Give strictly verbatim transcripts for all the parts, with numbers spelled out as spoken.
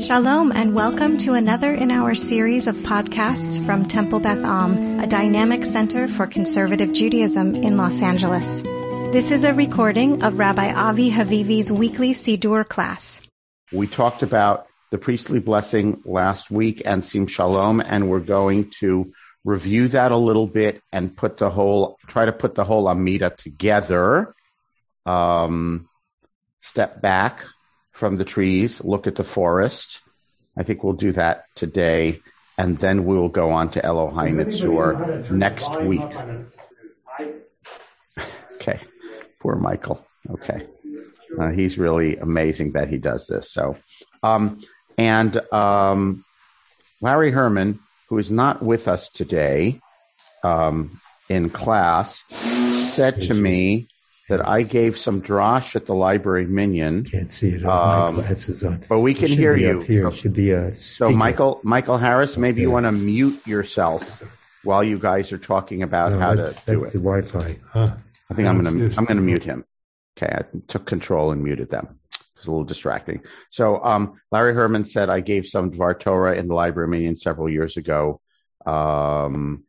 Shalom and welcome to another in our series of podcasts from Temple Beth Am, a dynamic center for conservative Judaism in Los Angeles. This is a recording of Rabbi Avi Havivi's weekly Siddur class. We talked about the priestly blessing last week and Sim Shalom, and we're going to review that a little bit and put the whole, try to put the whole Amida together. Um, step back from the trees, look at the forest. I think we'll do that today, and then we will go on to Elohai Netzor next week. Okay. Poor Michael. Okay. Uh, he's really amazing that he does this. So, um, and um, Larry Herman, who is not with us today um, in class, said to me that I gave some drash at the library minion. Can't see it. Um, My glasses on. But we can hear you. Here. Should be a so Michael, Michael Harris, maybe okay. You want to mute yourself while you guys are talking about no, how to do it. The Wi-Fi. Huh. I think I'm going to I'm going to mute him. Okay, I took control and muted them. It was a little distracting. So um, Larry Herman said I gave some Dvar Torah in the library minion several years ago. Um,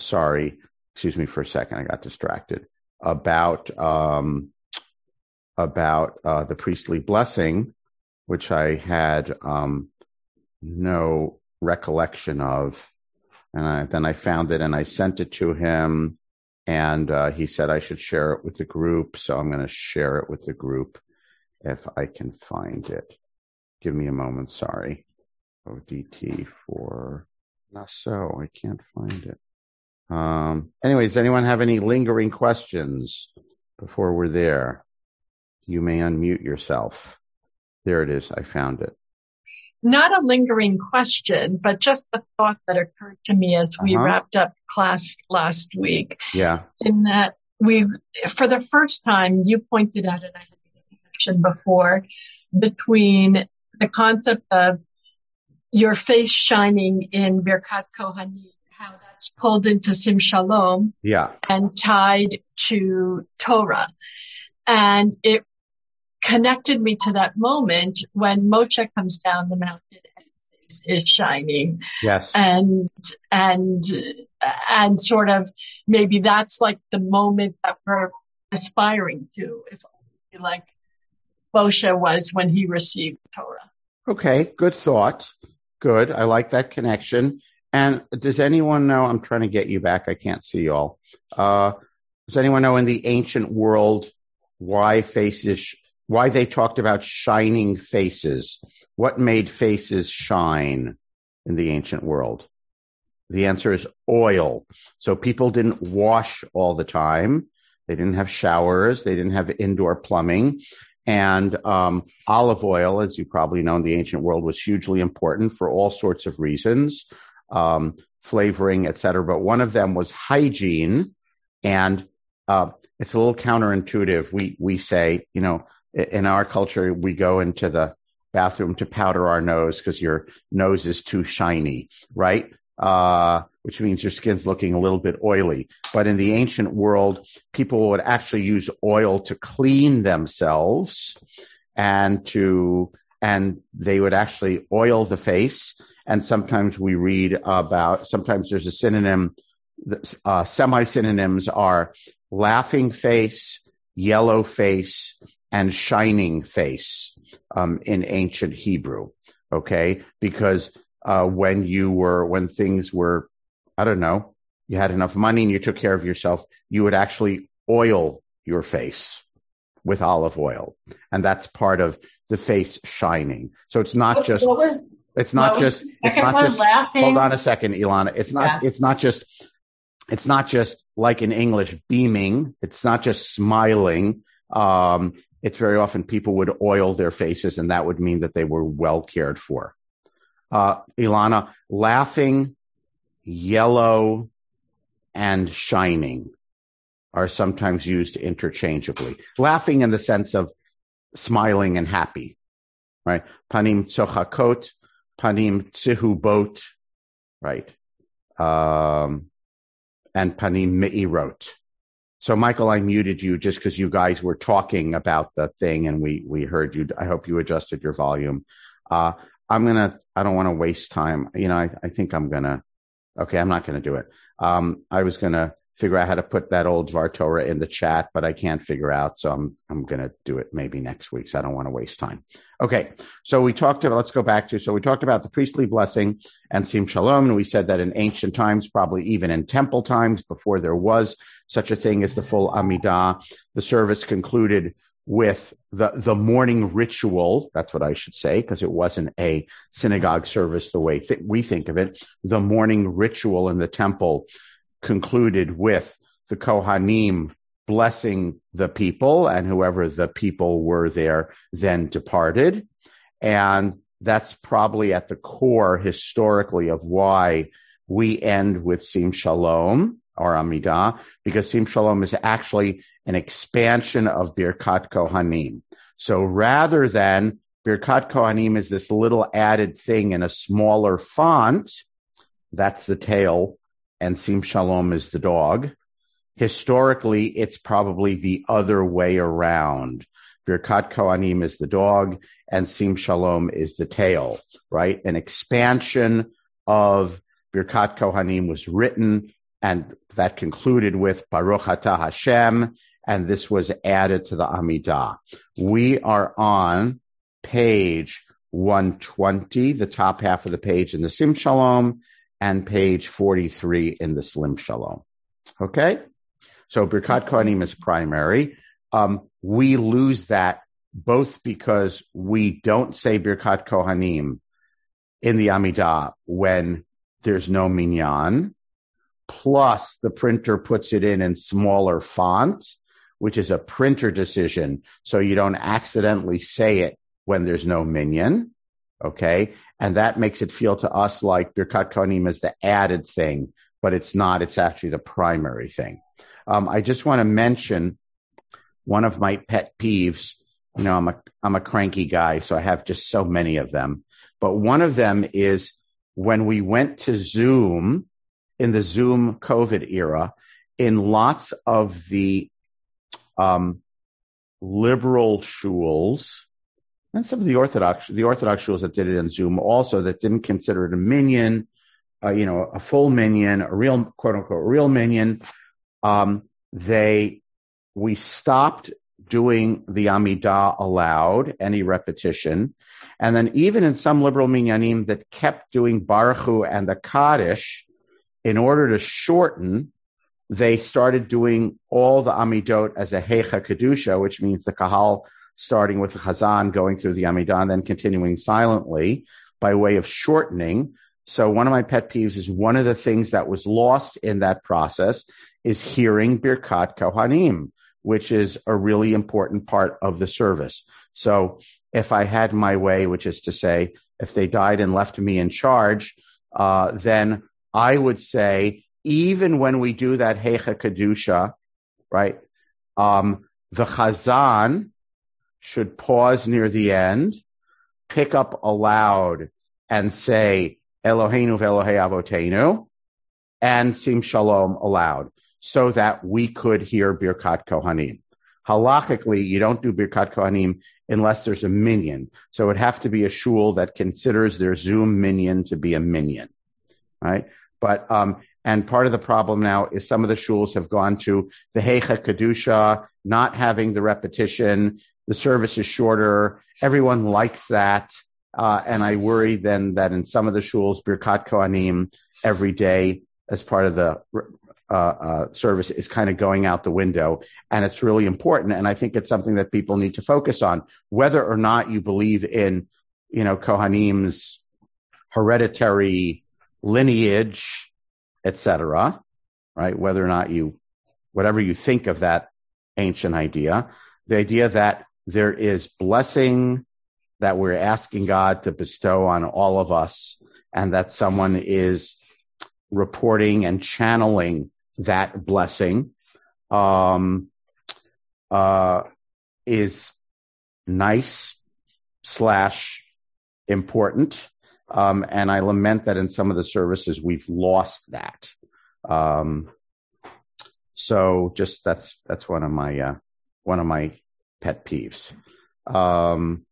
sorry, excuse me for a second. I got distracted. about um, about uh, the priestly blessing, which I had um, no recollection of. And I, then I found it and I sent it to him, and uh, he said I should share it with the group. So I'm going to share it with the group if I can find it. Give me a moment, sorry. O D T for not so, I can't find it. Um, anyway, does anyone have any lingering questions before we're there? You may unmute yourself. There it is. I found it. Not a lingering question, but just the thought that occurred to me as we uh-huh. wrapped up class last week. Yeah. In that we, for the first time, you pointed out, and I had a connection before, between the concept of your face shining in Birkat Kohanim, how that's pulled into Sim Shalom yeah. and tied to Torah. And it connected me to that moment when Moshe comes down the mountain and his face is shining. Yes. And, and, and sort of maybe that's like the moment that we're aspiring to, if like Moshe was when he received Torah. Okay. Good thought. Good. I like that connection. And does anyone know, I'm trying to get you back, I can't see you all. Uh, does anyone know in the ancient world why faces, why they talked about shining faces? What made faces shine in the ancient world? The answer is oil. So people didn't wash all the time. They didn't have showers. They didn't have indoor plumbing. And um, olive oil, as you probably know, in the ancient world was hugely important for all sorts of reasons. Um, flavoring, et cetera. But one of them was hygiene. And uh, it's a little counterintuitive. We, we say, you know, in our culture, we go into the bathroom to powder our nose because your nose is too shiny, right? Uh, which means your skin's looking a little bit oily. But in the ancient world, people would actually use oil to clean themselves, and to, and they would actually oil the face. And sometimes we read about, sometimes there's a synonym, uh, semi-synonyms are laughing face, yellow face, and shining face um, in ancient Hebrew, okay? Because uh, when you were, when things were, I don't know, you had enough money and you took care of yourself, you would actually oil your face with olive oil. And that's part of the face shining. So it's not what, just... What was- It's not no, just, it's not just, laughing. Hold on a second, Ilana. It's not, yeah. it's not just, it's not just like in English beaming. It's not just smiling. Um, it's very often people would oil their faces, and that would mean that they were well cared for. Uh, Ilana, laughing, yellow, and shining are sometimes used interchangeably. Laughing in the sense of smiling and happy, right? Panim tzochakot. Panim tzihubot, right, um, and panim meirot. So, Michael, I muted you just because you guys were talking about the thing, and we we heard you. I hope you adjusted your volume. Uh, I'm going to, I don't want to waste time. You know, I, I think I'm going to, okay, I'm not going to do it. Um, I was going to figure out how to put that old Dvar Torah in the chat, but I can't figure out. So I'm, I'm going to do it maybe next week. So I don't want to waste time. Okay. So we talked about, let's go back to, so we talked about the priestly blessing and Sim Shalom. And we said that in ancient times, probably even in temple times before there was such a thing as the full Amida, the service concluded with the, the morning ritual. That's what I should say, because it wasn't a synagogue service the way th- we think of it. The morning ritual in the temple concluded with the Kohanim blessing the people, and whoever the people were there then departed. And that's probably at the core historically of why we end with Sim Shalom or Amida, because Sim Shalom is actually an expansion of Birkat Kohanim. So rather than Birkat Kohanim is this little added thing in a smaller font, that's the tail, and Sim Shalom is the dog. Historically, it's probably the other way around. Birkat Kohanim is the dog, and Sim Shalom is the tail, right? An expansion of Birkat Kohanim was written, and that concluded with Baruch atah Hashem, and this was added to the Amidah. We are on page one twenty, the top half of the page in the Sim Shalom, and page forty-three in the Slim Shalom. Okay? So Birkat Kohanim is primary. Um, we lose that both because we don't say Birkat Kohanim in the Amidah when there's no minyan, plus the printer puts it in in smaller font, which is a printer decision, so you don't accidentally say it when there's no minyan. Okay, and that makes it feel to us like Birkat Kohanim is the added thing, but it's not. It's actually the primary thing. Um, I just want to mention one of my pet peeves. You know, I'm a I'm a cranky guy, so I have just so many of them. But one of them is when we went to Zoom in the Zoom COVID era, in lots of the um, liberal shuls. And some of the Orthodox, the Orthodox shuls that did it in Zoom also, that didn't consider it a minyan, uh, you know, a full minyan, a real, quote unquote, a real minyan. Um, they, we stopped doing the Amidah aloud, any repetition. And then even in some liberal minyanim that kept doing Barchu and the Kaddish, in order to shorten, they started doing all the Amidot as a Heicha Kedusha, which means the Kahal starting with the Chazan, going through the Amidah, and then continuing silently by way of shortening. So one of my pet peeves is one of the things that was lost in that process is hearing Birkat Kohanim, which is a really important part of the service. So if I had my way, which is to say, if they died and left me in charge, uh, then I would say, even when we do that Heicha Kedusha, right, um, the Chazan should pause near the end, pick up aloud, and say Eloheinu v'Elohei Avoteinu and Sim Shalom aloud, so that we could hear Birkat Kohanim. Halachically, you don't do Birkat Kohanim unless there's a minyan. So it would have to be a shul that considers their Zoom minyan to be a minyan, right? But um, and part of the problem now is some of the shuls have gone to the Heicha Kedusha, not having the repetition. The service is shorter. Everyone likes that. Uh, and I worry then that in some of the shuls, Birkat Kohanim every day as part of the uh, uh, service is kind of going out the window. And it's really important. And I think it's something that people need to focus on, whether or not you believe in, you know, Kohanim's hereditary lineage, et cetera, right? Whether or not you, whatever you think of that ancient idea, the idea that there is blessing that we're asking God to bestow on all of us, and that someone is reporting and channeling that blessing um, uh, is nice slash important. Um, and I lament that in some of the services we've lost that. Um, so just that's that's one of my uh, one of my pet peeves. Um,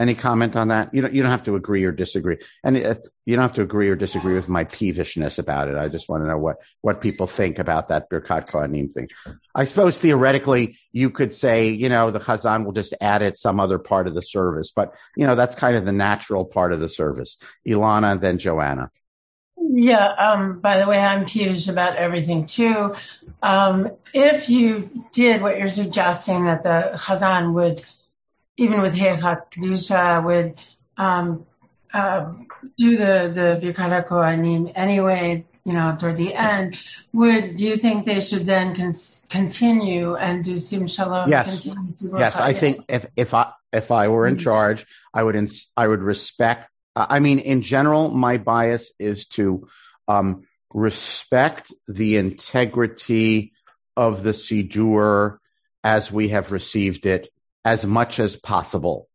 Any comment on that? You don't, you don't have to agree or disagree. And uh, you don't have to agree or disagree with my peevishness about it. I just want to know what, what people think about that Birkat Kohanim thing. I suppose theoretically you could say, you know, the Chazan will just add it some other part of the service. But, you know, that's kind of the natural part of the service. Ilana, then Joanna. Yeah, um, by the way, I'm peevish about everything, too. Um, if you did what you're suggesting, that the Chazan would, even with Heicha Kedusha, would um, uh, do the the Birkat Kohanim anyway, you know, toward the end, would do you think they should then con- continue and do Sim Shalom? Yes, yes. I think if if I if I were in charge, I would ins- I would respect. Uh, I mean, in general, my bias is to um, respect the integrity of the Siddur as we have received it, as much as possible,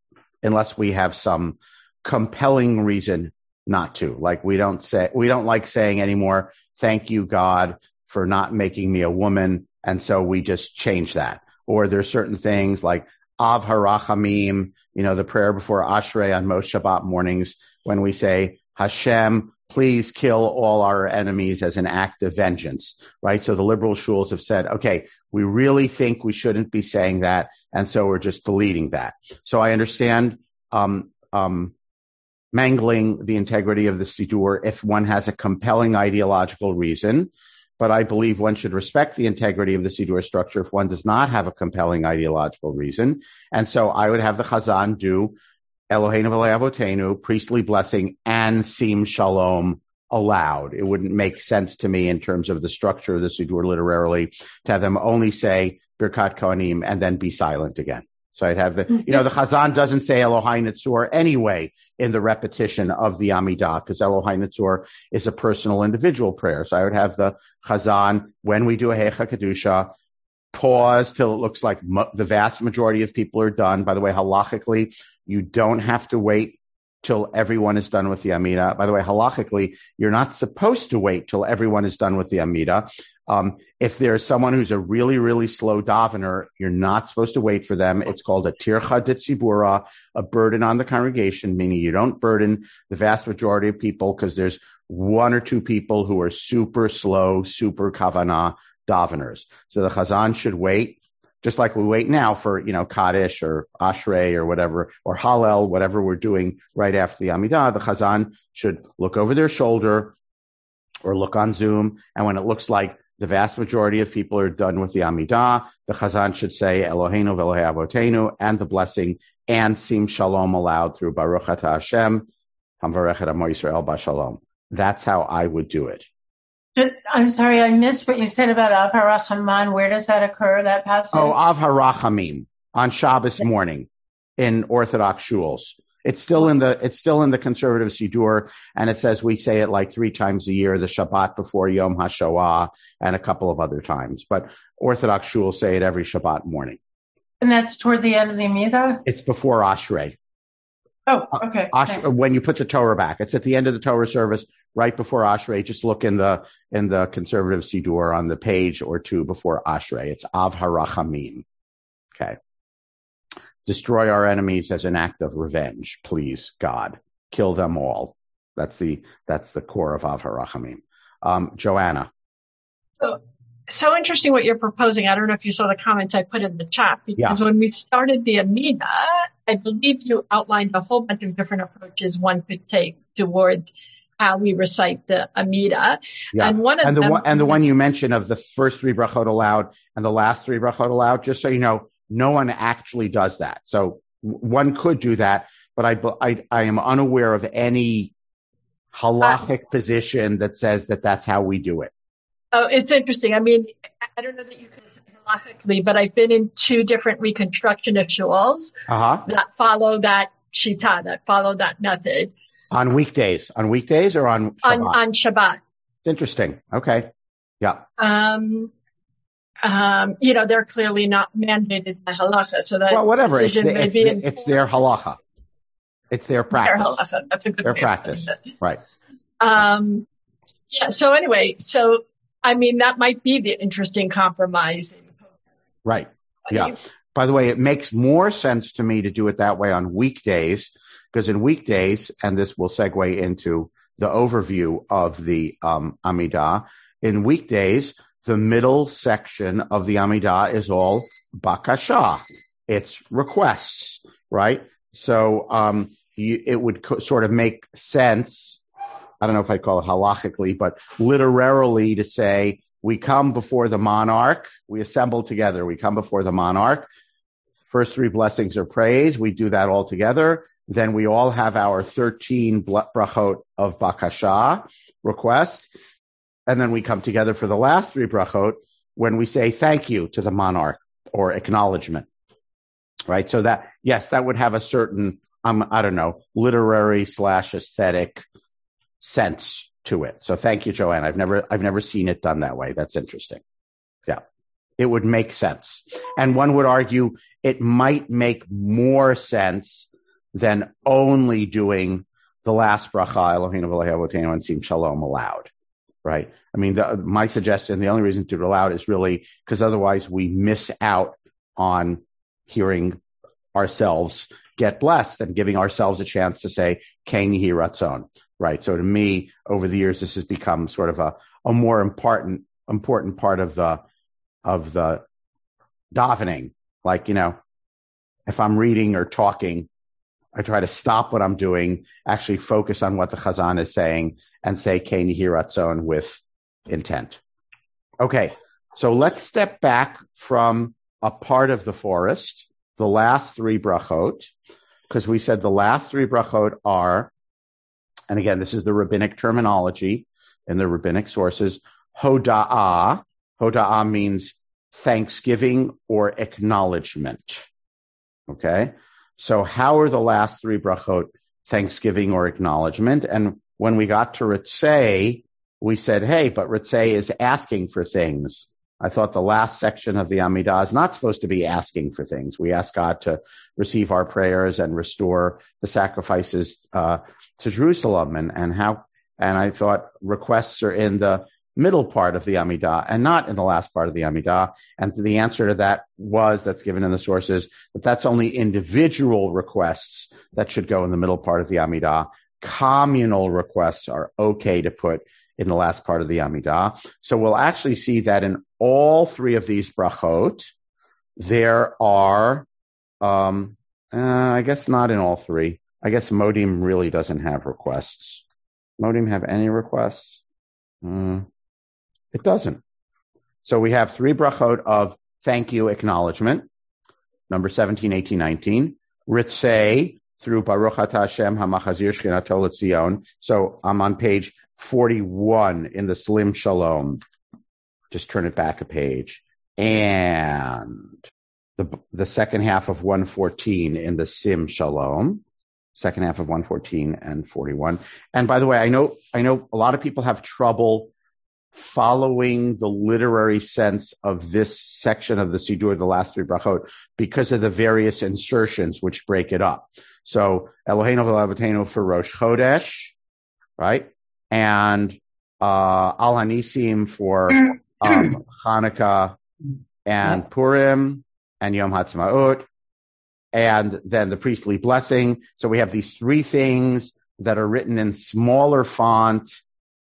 unless we have some compelling reason not to. Like we don't say, we don't like saying anymore, thank you, God, for not making me a woman. And so we just change that. Or there are certain things like Av Harachamim, you know, the prayer before Ashrei on most Shabbat mornings, when we say, Hashem, please kill all our enemies as an act of vengeance, right? So the liberal shuls have said, okay, we really think we shouldn't be saying that. And so we're just deleting that. So I understand um, um, mangling the integrity of the Siddur if one has a compelling ideological reason. But I believe one should respect the integrity of the Siddur structure if one does not have a compelling ideological reason. And so I would have the Chazan do Eloheinu v'Elohei Avoteinu, priestly blessing, and Sim Shalom aloud. It wouldn't make sense to me in terms of the structure of the Siddur literarily to have them only say Birkat Kohanim and then be silent again. So I'd have the, you know, the Chazan doesn't say Elohai Netzor anyway in the repetition of the Amida, because Elohai Netzor is a personal individual prayer. So I would have the Chazan, when we do a Heicha Kedusha, pause till it looks like mo- the vast majority of people are done. By the way, halachically, you don't have to wait till everyone is done with the Amida. By the way, halachically, you're not supposed to wait till everyone is done with the Amida. Um, if there's someone who's a really, really slow davener, you're not supposed to wait for them. It's called a tircha ditzibura, a burden on the congregation, meaning you don't burden the vast majority of people because there's one or two people who are super slow, super kavanah daveners. So the Chazan should wait, just like we wait now for, you know, Kaddish or Ashrei or whatever, or Hallel, whatever we're doing right after the Amidah. The Chazan should look over their shoulder or look on Zoom. And when it looks like the vast majority of people are done with the Amidah, the Chazan should say Eloheinu v'Elohei Avoteinu and the blessing and Sim Shalom aloud through Baruch atah Hashem, Hamvarechet Amo Yisrael B'Shalom. That's how I would do it. I'm sorry, I missed what you said about Av Harachamim. Where does that occur, that passage? Oh, Av Harachamim on Shabbos morning in Orthodox shuls. It's still in the it's still in the conservative Siddur, and it says we say it like three times a year, the Shabbat before Yom HaShoah, and a couple of other times. But Orthodox shuls say it every Shabbat morning. And that's toward the end of the Amida? It's before Ashrei. Oh, okay. Ashrei, when you put the Torah back, it's at the end of the Torah service, right before Ashrei. Just look in the in the conservative Siddur on the page or two before Ashrei. It's Av Harachamim. Okay. Destroy our enemies as an act of revenge, please, God. Kill them all. That's the that's the core of Av Harachamim. Um, Joanna. Oh. So interesting what you're proposing. I don't know if you saw the comments I put in the chat, because yeah. When we started the Amida, I believe you outlined a whole bunch of different approaches one could take toward how we recite the Amida. Yeah. And one of and the them- one, and the one you mentioned of the first three brachot aloud and the last three brachot aloud, just so you know, no one actually does that. So one could do that, but I I, I am unaware of any halachic uh, position that says that that's how we do it. Oh, it's interesting. I mean, I don't know that you can say halakhically, but I've been in two different reconstruction of shuls uh-huh. that follow that shita, that follow that method. On weekdays? On weekdays or on Shabbat? On, on Shabbat. It's interesting. Okay. Yeah. Um, um, you know, they're clearly not mandated by halacha, so that well, whatever. decision it's, may it's, be it's, it's their halacha. It's their practice. Their halacha. That's a good Their practice. Right. Um, yeah. So anyway, so. I mean, that might be the interesting compromise. Right. Yeah. By the way, it makes more sense to me to do it that way on weekdays, because in weekdays, and this will segue into the overview of the um, Amida, in weekdays, the middle section of the Amida is all bakasha. It's requests, right? So um, you, it would co- sort of make sense, I don't know if I call it halachically, but literarily to say, we come before the monarch, we assemble together, we come before the monarch, first three blessings are praise, we do that all together, then we all have our thirteen brachot of bakasha, request, and then we come together for the last three brachot when we say thank you to the monarch or acknowledgement, right? So that, yes, that would have a certain, um, I don't know, literary slash aesthetic sense to it. So thank you, Joanne. I've never, I've never seen it done that way. That's interesting. Yeah. It would make sense. And one would argue it might make more sense than only doing the last bracha, Eloheinu v'Elohei Avoteinu, and Sim Shalom aloud. Right? I mean, the, my suggestion, the only reason to do it aloud is really because otherwise we miss out on hearing ourselves get blessed and giving ourselves a chance to say, Ken Yehi Ratzon. Right. So to me, over the years, this has become sort of a, a more important, important part of the, of the davening. Like, you know, if I'm reading or talking, I try to stop what I'm doing, actually focus on what the Chazan is saying and say, Ken Yehi Ratzon with intent. Okay. So let's step back from a part of the forest, the last three brachot, because we said the last three brachot are, and again, this is the rabbinic terminology in the rabbinic sources, hoda'ah. Hoda'ah means thanksgiving or acknowledgement. Okay? So how are the last three brachot thanksgiving or acknowledgement? And when we got to Ritsei, we said, hey, but Ritsei is asking for things. I thought the last section of the Amidah is not supposed to be asking for things. We ask God to receive our prayers and restore the sacrifices uh, to Jerusalem. And, and how? And I thought requests are in the middle part of the Amidah and not in the last part of the Amidah. And the answer to that was, that's given in the sources, that that's only individual requests that should go in the middle part of the Amidah. Communal requests are okay to put in the last part of the Amidah. So we'll actually see that in all three of these brachot, there are, um, uh, I guess not in all three. I guess Modim really doesn't have requests. Modim have any requests? Mm, it doesn't. So we have three brachot of thank you acknowledgement, number seventeen, eighteen, nineteen. Ritsei through Baruch atah Hashem hamachazir shchinato l'tzion. So I'm on page forty-one in the Slim Shalom. Just turn it back a page. And the the second half of one fourteen in the Sim Shalom. Second half of one fourteen and forty-one. And by the way, I know I know a lot of people have trouble following the literary sense of this section of the Siddur, the last three brachot, because of the various insertions which break it up. So Eloheinu v'Elohei Avoteinu for Rosh Chodesh, right? And uh Al Hanisim for um, Hanukkah and Purim and Yom Ha'atzma'ut, and then the priestly blessing. So we have these three things that are written in smaller font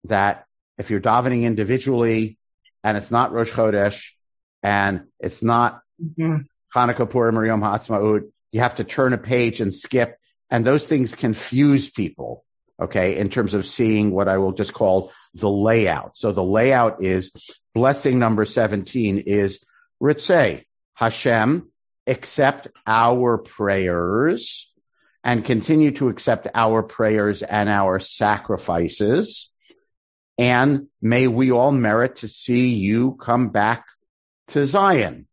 that if you're davening individually and it's not Rosh Chodesh and it's not mm-hmm. Hanukkah, Purim, or Yom Ha'atzma'ut, you have to turn a page and skip, and those things confuse people. Okay, in terms of seeing what I will just call the layout. So the layout is blessing number seventeen is Ritsei, Hashem, accept our prayers and continue to accept our prayers and our sacrifices. And may we all merit to see you come back to Zion.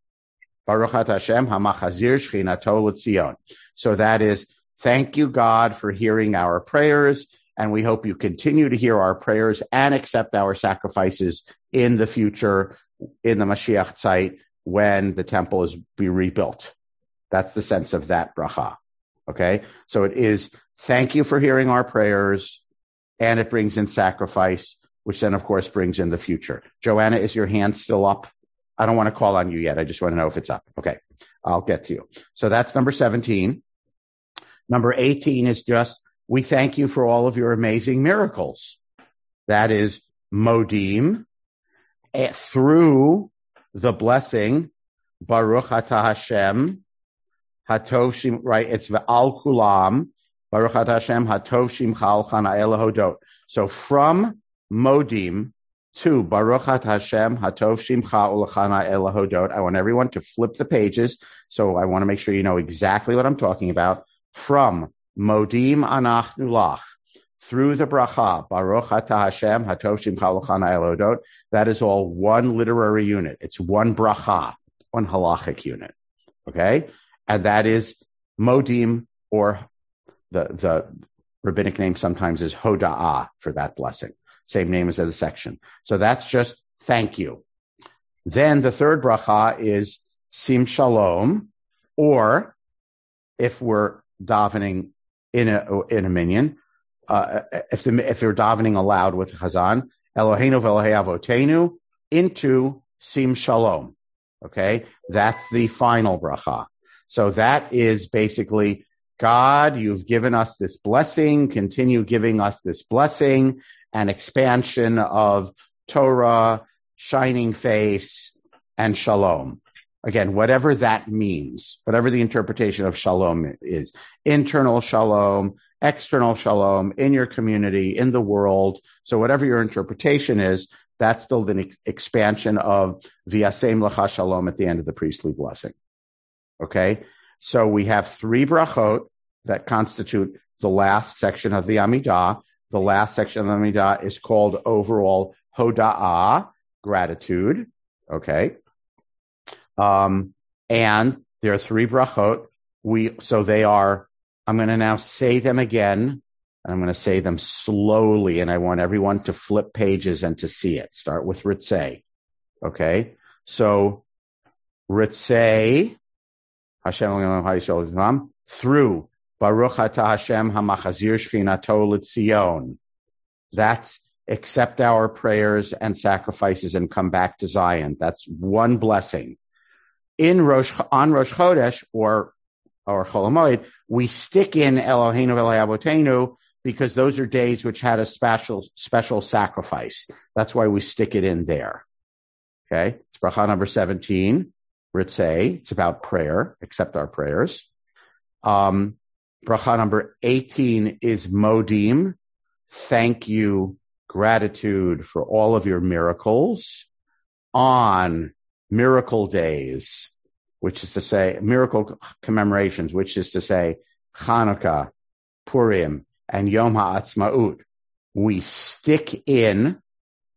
Baruch atah Hashem hamachazir shchinato l'tzion. So that is, thank you, God, for hearing our prayers, and we hope you continue to hear our prayers and accept our sacrifices in the future, in the Mashiach Zeit, when the temple is be rebuilt. That's the sense of that bracha, okay? So it is, thank you for hearing our prayers, and it brings in sacrifice, which then, of course, brings in the future. Joanna, is your hand still up? I don't want to call on you yet. I just want to know if it's up. Okay. I'll get to you. So that's number seventeen. Number eighteen is just, we thank you for all of your amazing miracles. That is Modim, through the blessing, Baruch atah Hashem, Hatoshim, right, it's V'al Kulam, Baruch atah Hashem, Hatoshim Chal Chana Elohadot. So from Modim to Baruch atah Hashem, Hatoshim Chal Chana Elohadot, I want everyone to flip the pages, so I want to make sure you know exactly what I'm talking about. From Modim Anachnu Lach, through the bracha, Baruch atah Hashem, Hatoshim Chal Chana Elohadot, that is all one literary unit. It's one bracha, one halachic unit. Okay? And that is Modim, or the, the rabbinic name sometimes is Hoda'ah for that blessing. Same name as the section. So that's just thank you. Then the third bracha is Sim Shalom, or if we're davening in a, in a minyan, uh, if the, if you're davening aloud with Chazan, Eloheinu v'Elohei Avoteinu, into Sim Shalom. Okay? That's the final bracha. So that is basically, God, you've given us this blessing, continue giving us this blessing, an expansion of Torah, shining face, and shalom. Again, whatever that means, whatever the interpretation of shalom is, internal shalom, external shalom, in your community, in the world. So whatever your interpretation is, that's still the expansion of V'yasem Lecha Shalom at the end of the priestly blessing. Okay, so we have three brachot that constitute the last section of the Amida. The last section of the Amida is called overall Hoda'ah, gratitude. Okay, um, and there are three brachot. We so they are. I'm going to now say them again, and I'm going to say them slowly, and I want everyone to flip pages and to see it. Start with Ritsei. Okay, so Ritsei. Hashem through Baruch atah Hashem hamachazir shchinato l'tzion. That's accept our prayers and sacrifices and come back to Zion. That's one blessing. In Rosh on Rosh Chodesh or or Chol HaMoed, we stick in Eloheinu v'Elohei Avoteinu because those are days which had a special special sacrifice. That's why we stick it in there. Okay, it's bracha number seventeen. Ritsei, it's about prayer, accept our prayers. Um, bracha number eighteen is Modim, thank you, gratitude for all of your miracles on miracle days, which is to say, miracle commemorations, which is to say, Hanukkah, Purim, and Yom HaAtzmaut. We stick in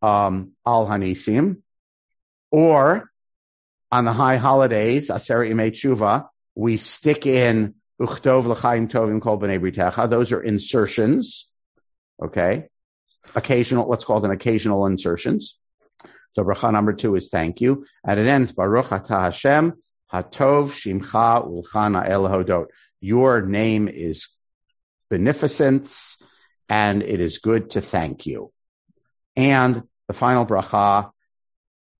um, Al Hanisim, or on the high holidays, Aseri Yemei Tshuva, we stick in Uchtov l'chaim tovim kol b'nei britecha. Those are insertions, okay? Occasional, what's called an occasional insertions. So bracha number two is thank you, and it ends Baruch atah Hashem hatov shimcha ulchana el hodot. Your name is beneficence, and it is good to thank you. And the final bracha,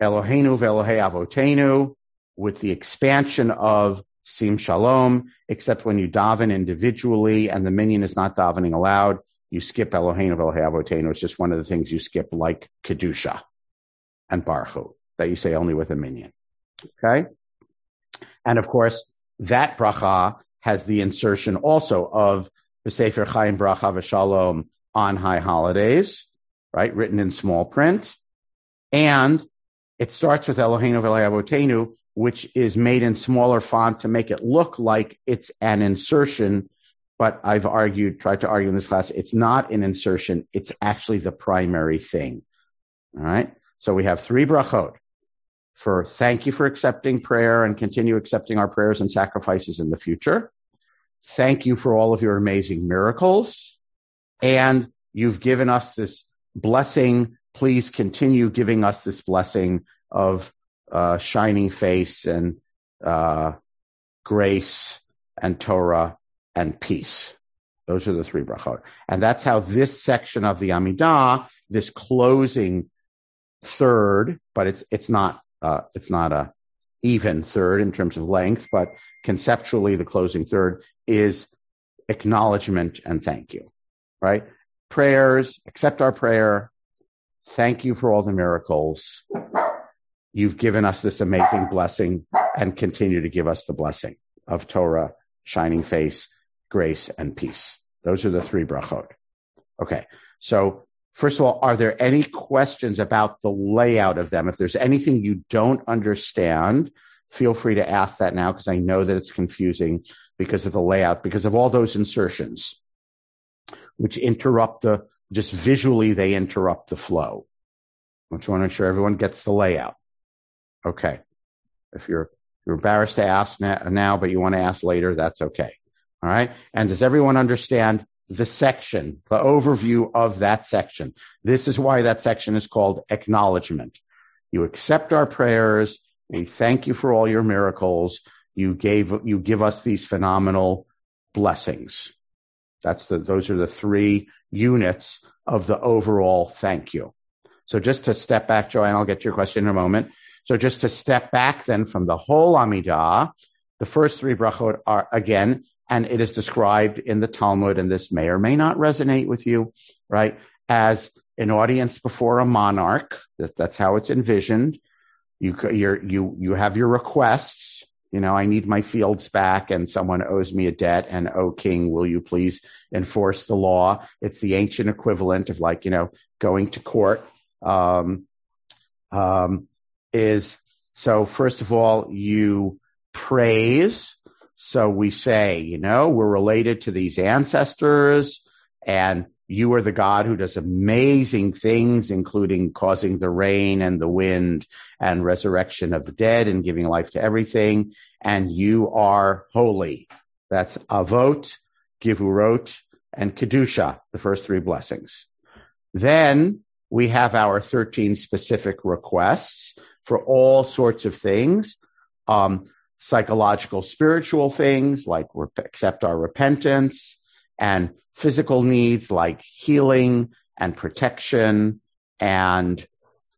Eloheinu v'Elohei Avoteinu, with the expansion of Sim Shalom, except when you daven individually and the minyan is not davening aloud, you skip Eloheinu v'Elohei Avoteinu. It's just one of the things you skip, like Kedusha and Barchu, that you say only with a minyan. Okay? And of course, that bracha has the insertion also of B'Sefer Chaim Bracha v'Shalom on high holidays, right? Written in small print. And it starts with Eloheinu v'Elohei Avoteinu, which is made in smaller font to make it look like it's an insertion, but I've argued, tried to argue in this class, it's not an insertion, it's actually the primary thing. All right? So we have three brachot for thank you for accepting prayer and continue accepting our prayers and sacrifices in the future. Thank you for all of your amazing miracles. And you've given us this blessing. Please continue giving us this blessing of uh, shining face and uh, grace and Torah and peace. Those are the three brachot. And that's how this section of the Amidah, this closing third, but it's it's not uh, it's not a even third in terms of length, but conceptually the closing third is acknowledgement and thank you, right? Prayers, accept our prayer, thank you for all the miracles. You've given us this amazing blessing and continue to give us the blessing of Torah, shining face, grace, and peace. Those are the three brachot. Okay, so first of all, are there any questions about the layout of them? If there's anything you don't understand, feel free to ask that now, because I know that it's confusing because of the layout, because of all those insertions, which interrupt the, just visually they interrupt the flow. I just want to make sure everyone gets the layout. Okay. If you're, you're embarrassed to ask now, but you want to ask later, that's okay. All right. And does everyone understand the section, the overview of that section? This is why that section is called acknowledgement. You accept our prayers. We thank you for all your miracles. You gave, you give us these phenomenal blessings. That's the, those are the three units of the overall thank you. So just to step back, Joanne, I'll get to your question in a moment. So just to step back then from the whole Amidah, the first three brachot are, again, and it is described in the Talmud, and this may or may not resonate with you, right, as an audience before a monarch. That, that's how it's envisioned. You, you're, you, you have your requests. You know, I need my fields back, and someone owes me a debt, and, oh, king, will you please enforce the law? It's the ancient equivalent of, like, you know, going to court. Um, um, is so first of all, you praise. So we say, you know, we're related to these ancestors, and you are the God who does amazing things, including causing the rain and the wind and resurrection of the dead and giving life to everything. And you are holy. That's Avot, Givurot, and Kedusha, the first three blessings. Then we have our thirteen specific requests for all sorts of things, um, psychological, spiritual things like rep- accept our repentance, and physical needs like healing and protection and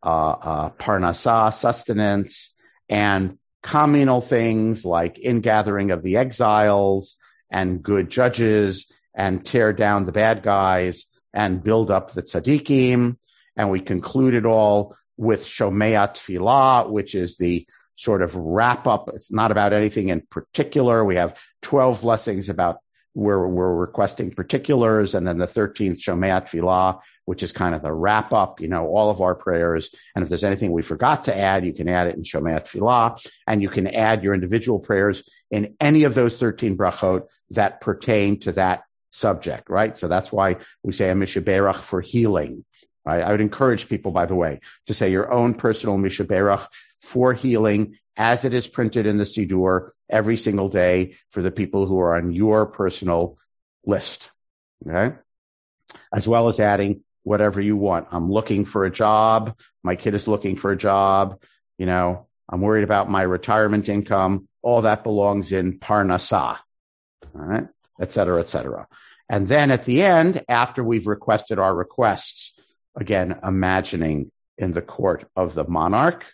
uh, uh, parnasah, sustenance, and communal things like ingathering of the exiles and good judges and tear down the bad guys and build up the tzaddikim. And we conclude it all with Shomea Tfilah, which is the sort of wrap up. It's not about anything in particular. We have twelve blessings about where we're requesting particulars. And then the thirteenth Shomea Tfilah, which is kind of the wrap up, you know, all of our prayers. And if there's anything we forgot to add, you can add it in Shomea Tfilah, and you can add your individual prayers in any of those thirteen brachot that pertain to that subject, right? So that's why we say a Mishaberach for healing. I would encourage people, by the way, to say your own personal Mishaberach for healing as it is printed in the Siddur every single day for the people who are on your personal list, okay? As well as adding whatever you want. I'm looking for a job. My kid is looking for a job. You know, I'm worried about my retirement income. All that belongs in Parnasah, all right, et cetera, et cetera. And then at the end, after we've requested our requests, again, imagining in the court of the monarch,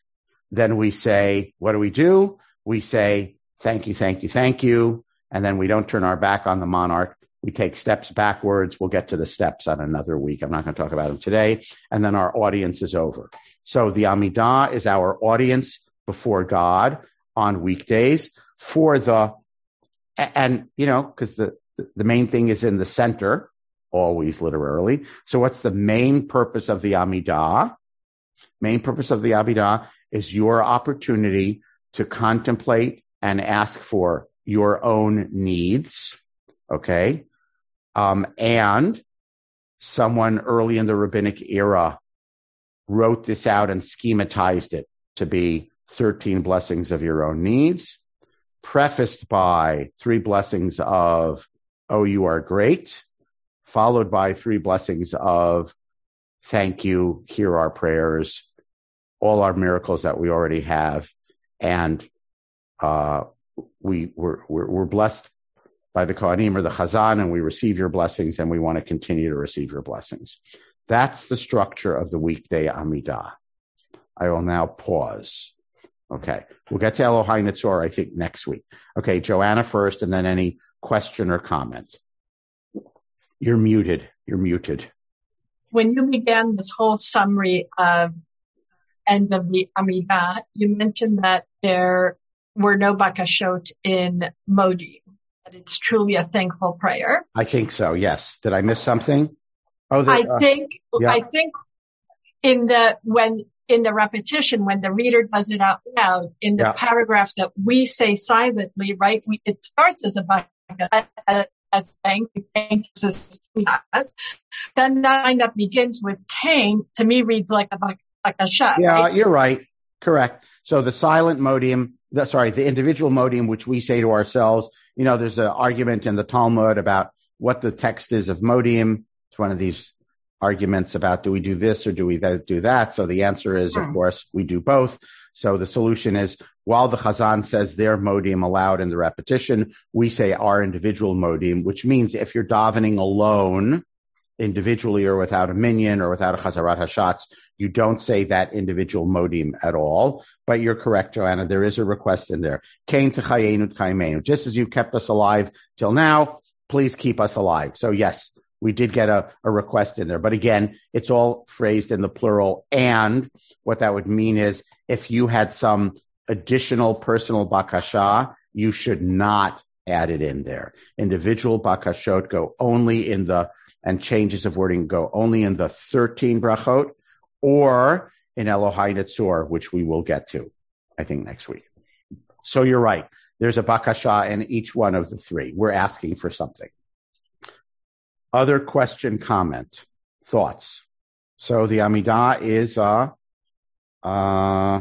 then we say, what do we do? We say, thank you, thank you, thank you. And then we don't turn our back on the monarch. We take steps backwards. We'll get to the steps on another week. I'm not going to talk about them today. And then our audience is over. So the Amidah is our audience before God on weekdays for the, and, you know, because the, the main thing is in the center, always literally. So what's the main purpose of the Amidah? Main purpose of the Amidah is your opportunity to contemplate and ask for your own needs, okay? Um, and someone early in the rabbinic era wrote this out and schematized it to be thirteen blessings of your own needs, prefaced by three blessings of, oh, you are great, followed by three blessings of thank you, hear our prayers, all our miracles that we already have. And uh, we, we're, we're, we're blessed by the Kohanim or the Chazan, and we receive your blessings, and we want to continue to receive your blessings. That's the structure of the weekday Amidah. I will now pause. Okay. We'll get to Elohai Netzor, I think, next week. Okay, Joanna first, and then any question or comment. You're muted. You're muted. When you began this whole summary of end of the Amida, you mentioned that there were no bakashot in Modim, that it's truly a thankful prayer. I think so, yes. Did I miss something? Oh, the, I uh, think yeah. I think in the when in the repetition, when the reader does it out loud, in the yeah. paragraph that we say silently, right? We, it starts as a bakashot. Thank you, thank you, then that line that begins with Cain to me reads like a bakasha. Yeah, right? You're right. Correct. So the silent modim, the, sorry, the individual modim, which we say to ourselves, you know, there's an argument in the Talmud about what the text is of modim. It's one of these arguments about do we do this or do we do that? So the answer is, hmm. of course, we do both. So the solution is, while the Chazan says their modim aloud in the repetition, we say our individual modim, which means if you're davening alone, individually or without a minyan or without a chazarat hashatz, you don't say that individual modim at all. But you're correct, Joanna, there is a request in there. Kain t'chayenu t'kaimenu. Just as you kept us alive till now, please keep us alive. So yes, we did get a, a request in there. But again, it's all phrased in the plural, and what that would mean is, if you had some additional personal bakasha, you should not add it in there. Individual bakashot go only in the, and changes of wording go only in the thirteen brachot or in Elohai Netzor, which we will get to, I think, next week. So you're right. There's a bakasha in each one of the three. We're asking for something. Other question, comment, thoughts. So the Amidah is a... Uh, Uh,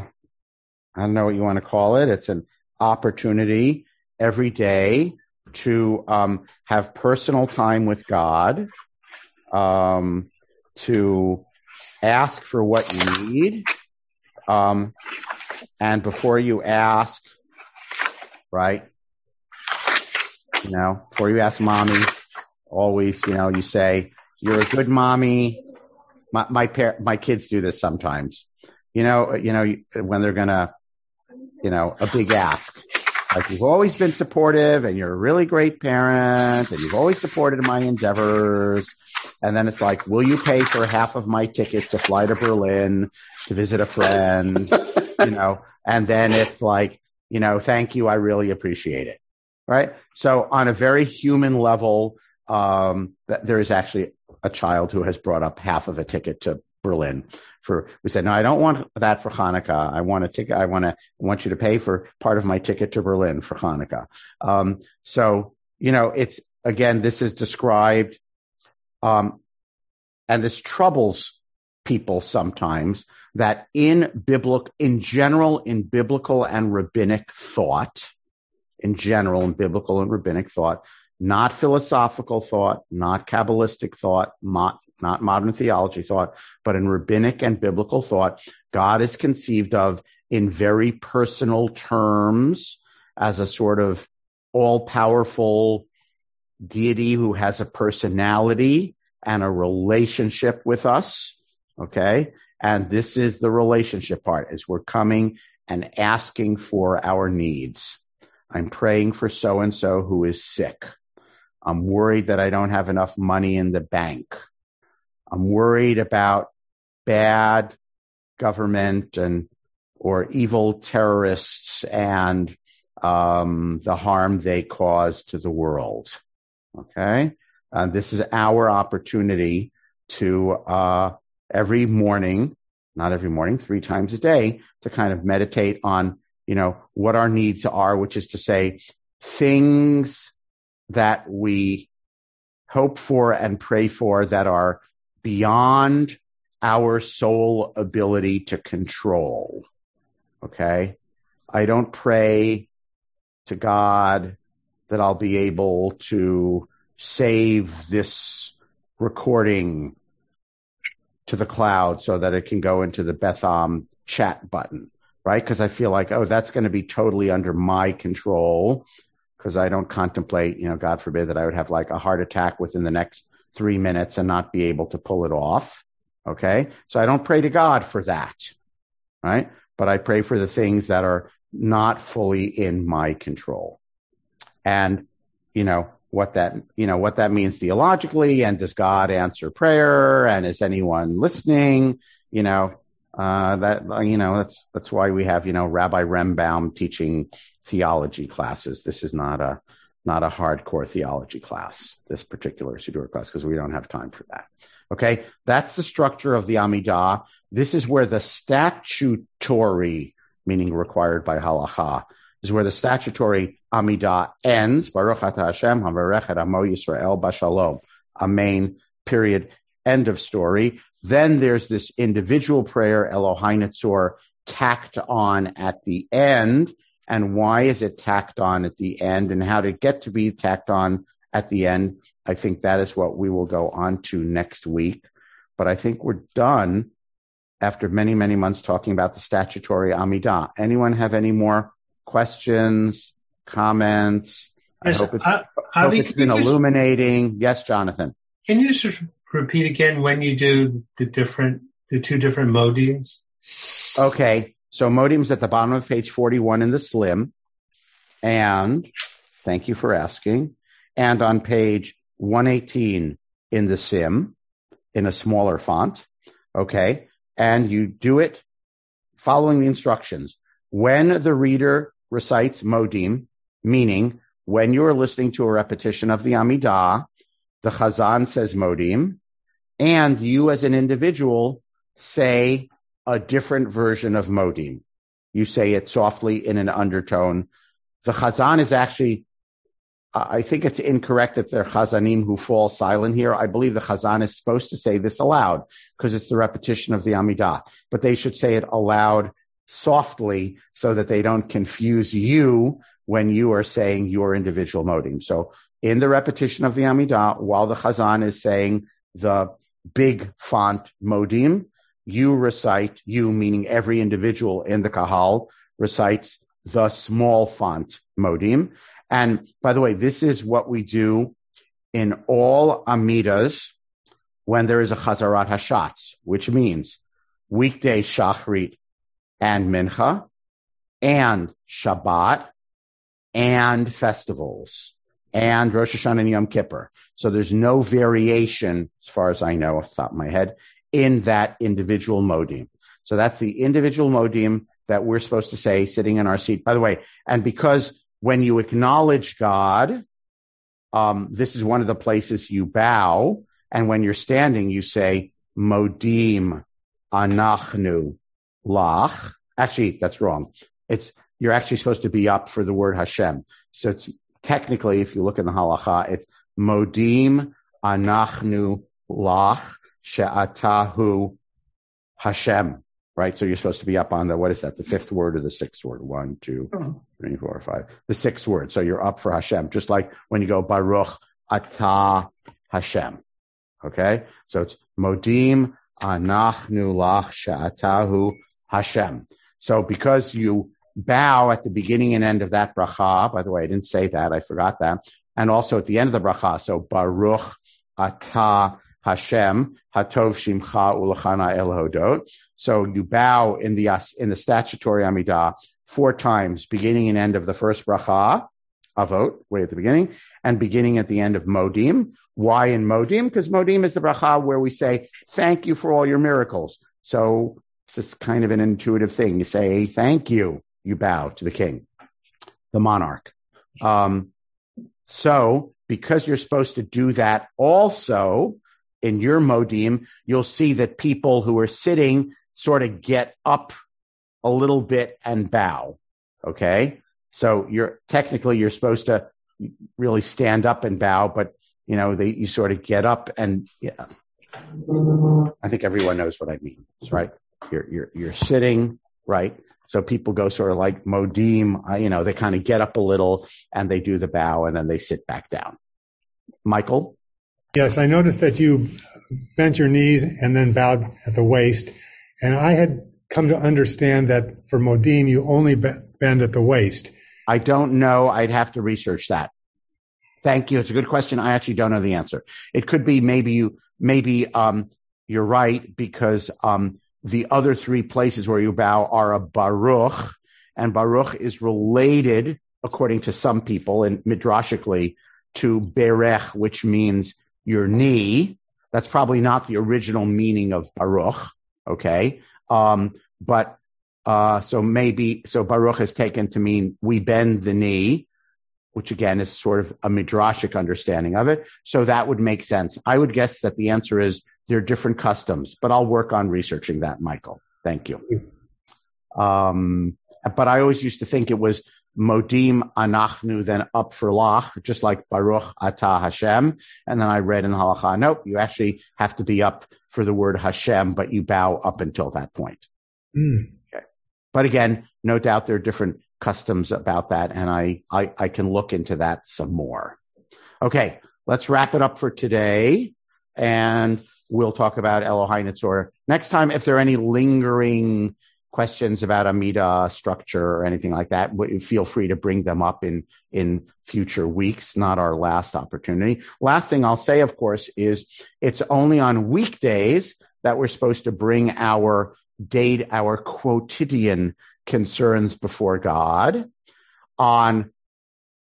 I don't know what you want to call it. It's an opportunity every day to um, have personal time with God, um, to ask for what you need. Um, and before you ask, right, you know, before you ask mommy, always, you know, you say, you're a good mommy. My, my, par- my kids do this sometimes. You know, you know, when they're going to, you know, a big ask, like, you've always been supportive and you're a really great parent and you've always supported my endeavors. And then it's like, will you pay for half of my ticket to fly to Berlin to visit a friend, you know, and then it's like, you know, thank you. I really appreciate it. Right. So on a very human level, um, there is actually a child who has brought up half of a ticket to Berlin for, we said, no, I don't want that for Hanukkah. I want a ticket. I want to, I want you to pay for part of my ticket to Berlin for Hanukkah. Um, so, you know, it's, again, this is described, um, and this troubles people sometimes, that in biblical, in general, in biblical and rabbinic thought, in general, in biblical and rabbinic thought, not philosophical thought, not Kabbalistic thought, not, not modern theology thought, but in rabbinic and biblical thought, God is conceived of in very personal terms as a sort of all-powerful deity who has a personality and a relationship with us, okay? And this is the relationship part, is we're coming and asking for our needs. I'm praying for so-and-so who is sick. I'm worried that I don't have enough money in the bank. I'm worried about bad government and or evil terrorists and um, the harm they cause to the world. Okay? Uh, this is our opportunity to uh, every morning, not every morning, three times a day, to kind of meditate on, you know, what our needs are, which is to say things that we hope for and pray for that are beyond our sole ability to control. Okay? I don't pray to God that I'll be able to save this recording to the cloud so that it can go into the Beth Am chat button, right? Because I feel like, oh, that's going to be totally under my control, because I don't contemplate, you know, God forbid that I would have like a heart attack within the next three minutes and not be able to pull it off, okay? So I don't pray to God for that, right? but I pray for the things that are not fully in my control. And, you know, what that, you know, what that means theologically, and does God answer prayer, and is anyone listening? You know, uh, that, you know, that's, that's why we have, you know, Rabbi Rembaum teaching theology classes. This is not a, not a hardcore theology class, this particular Siddur class, because we don't have time for that. Okay. That's the structure of the Amida. This is where the statutory, meaning required by Halacha, is where the statutory Amida ends. Baruch atah Hashem, havarech et amo Yisrael bashalom. Amen, period, end of story. Then there's this individual prayer, Elohai Netzor, tacked on at the end. And why is it tacked on at the end, and how to get to be tacked on at the end? I think that is what we will go on to next week. But I think we're done after many, many months talking about the statutory Amida. Anyone have any more questions, comments? Yes, I hope it's, uh, hope it's been illuminating. Just, yes, Jonathan. Can you just repeat again when you do the different, the two different modims? Okay. So Modim's at the bottom of page forty-one in the Slim. And thank you for asking. And on page one eighteen in the Sim, in a smaller font. Okay. And you do it following the instructions. When the reader recites Modim, meaning when you are listening to a repetition of the Amidah, the Chazan says Modim, and you as an individual say a different version of Modim. You say it softly in an undertone. The Chazan is actually, I think it's incorrect that there are Chazanim who fall silent here. I believe the Chazan is supposed to say this aloud because it's the repetition of the Amidah, but they should say it aloud softly so that they don't confuse you when you are saying your individual modim. So in the repetition of the Amidah, while the Chazan is saying the big font modim, you recite, you meaning every individual in the Kahal recites the small font modim. And by the way, this is what we do in all Amidas when there is a Chazarat Hashatz, which means weekday Shachrit and Mincha and Shabbat and festivals and Rosh Hashanah and Yom Kippur. So there's no variation, as far as I know off the top of my head, in that individual modim. So that's the individual modim that we're supposed to say sitting in our seat. By the way, and because when you acknowledge God, um, this is one of the places you bow. And when you're standing, you say, Modim anachnu lach. Actually, that's wrong. It's, you're actually supposed to be up for the word Hashem. So it's technically, if you look in the halacha, it's Modim anachnu lach she'atahu Hashem. Right? So you're supposed to be up on the, what is that? The fifth word or the sixth word? One, two, three, four, five. The sixth word. So you're up for Hashem, just like when you go Baruch atah Hashem. Okay? So it's Modim anachnu lach she'atahu Hashem. So because you bow at the beginning and end of that bracha, by the way, I didn't say that, I forgot that, and also at the end of the bracha, so Baruch atah Hashem, hatov shimcha ulachana el hodot. So you bow in the in the statutory Amidah four times, beginning and end of the first bracha, avot, way at the beginning, and beginning at the end of Modim. Why in Modim? Because Modim is the bracha where we say, thank you for all your miracles. So it's just kind of an intuitive thing. You say, thank you. You bow to the king, the monarch. Um, so because you're supposed to do that also in your Modim, you'll see that people who are sitting sort of get up a little bit and bow. Okay. So you're technically, you're supposed to really stand up and bow, but you know, they, you sort of get up and yeah. I think everyone knows what I mean. That's right. You're, you're, you're sitting, right? So people go sort of like Modim, you know, they kind of get up a little and they do the bow and then they sit back down. Michael? Yes, I noticed that you bent your knees and then bowed at the waist. And I had come to understand that for Modim, you only bend at the waist. I don't know. I'd have to research that. Thank you. It's a good question. I actually don't know the answer. It could be maybe you, maybe um, you're right because um, The other three places where you bow are a Baruch, and Baruch is related, according to some people and midrashically, to Berech, which means your knee. That's probably not the original meaning of Baruch, okay? Um, but uh, so maybe, so Baruch is taken to mean we bend the knee, which again is sort of a midrashic understanding of it. So that would make sense. I would guess that the answer is there are different customs, but I'll work on researching that, Michael. Thank you. Um, but I always used to think it was Modim Anachnu, then up for Lach, just like Baruch atah Hashem. And then I read in Halacha, nope, you actually have to be up for the word Hashem, but you bow up until that point. Mm. Okay. But again, no doubt there are different customs about that, and I, I, I can look into that some more. Okay, let's wrap it up for today, and we'll talk about Elohai Netzor next time. If there are any lingering questions about Amida structure or anything like that, feel free to bring them up in, in future weeks, not our last opportunity. Last thing I'll say, of course, is it's only on weekdays that we're supposed to bring our date, our quotidian concerns before God. On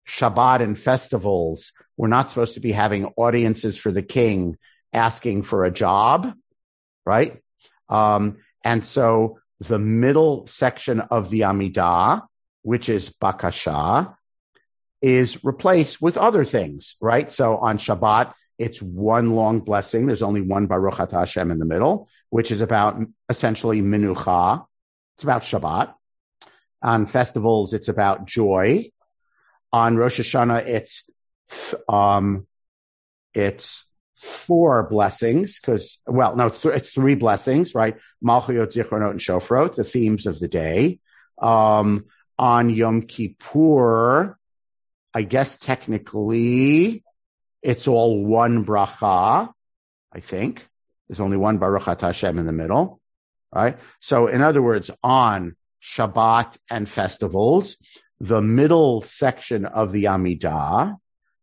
Shabbat and festivals, we're not supposed to be having audiences for the king asking for a job, right? Um, and so the middle section of the Amidah, which is Bakasha, is replaced with other things, right? So on Shabbat, it's one long blessing. There's only one Baruch atah Hashem in the middle, which is about essentially Menucha. It's about Shabbat. On festivals, it's about joy. On Rosh Hashanah, it's um, it's four blessings, because, well, no, it's, th- it's three blessings, right? Malchuyot, Zichronot, and Shofrot, the themes of the day. Um, on Yom Kippur, I guess technically it's all one bracha, I think. There's only one Baruch atah Hashem in the middle, right? So in other words, on Shabbat and festivals, the middle section of the Amidah,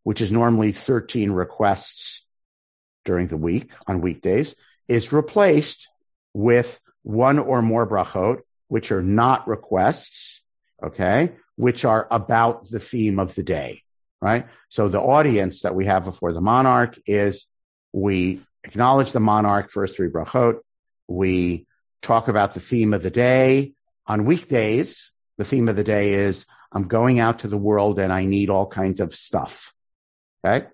which is normally thirteen requests during the week, on weekdays, is replaced with one or more brachot, which are not requests, okay, which are about the theme of the day, right? So the audience that we have before the monarch is we acknowledge the monarch, first three brachot, we talk about the theme of the day. On weekdays, the theme of the day is I'm going out to the world and I need all kinds of stuff, okay?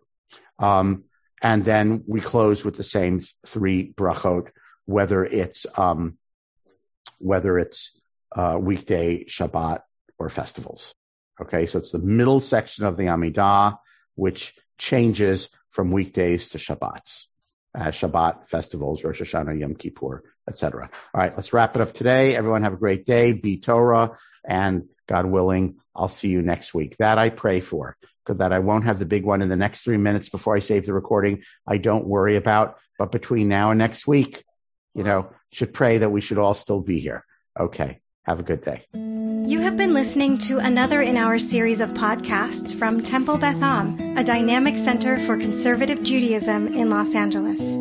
Um, And then we close with the same three brachot, whether it's um, whether it's uh, weekday, Shabbat, or festivals. Okay, so it's the middle section of the Amidah, which changes from weekdays to Shabbats, uh, Shabbat, festivals, Rosh Hashanah, Yom Kippur, et cetera. All right, let's wrap it up today. Everyone have a great day. Be Torah, and God willing, I'll see you next week. That I pray for. That I won't have the big one in the next three minutes before I save the recording, I don't worry about. But between now and next week, you know, should pray that we should all still be here. Okay. Have a good day. You have been listening to another in our series of podcasts from Temple Beth Am, a dynamic center for conservative Judaism in Los Angeles.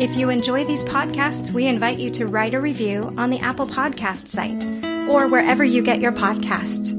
If you enjoy these podcasts, we invite you to write a review on the Apple Podcast site or wherever you get your podcasts.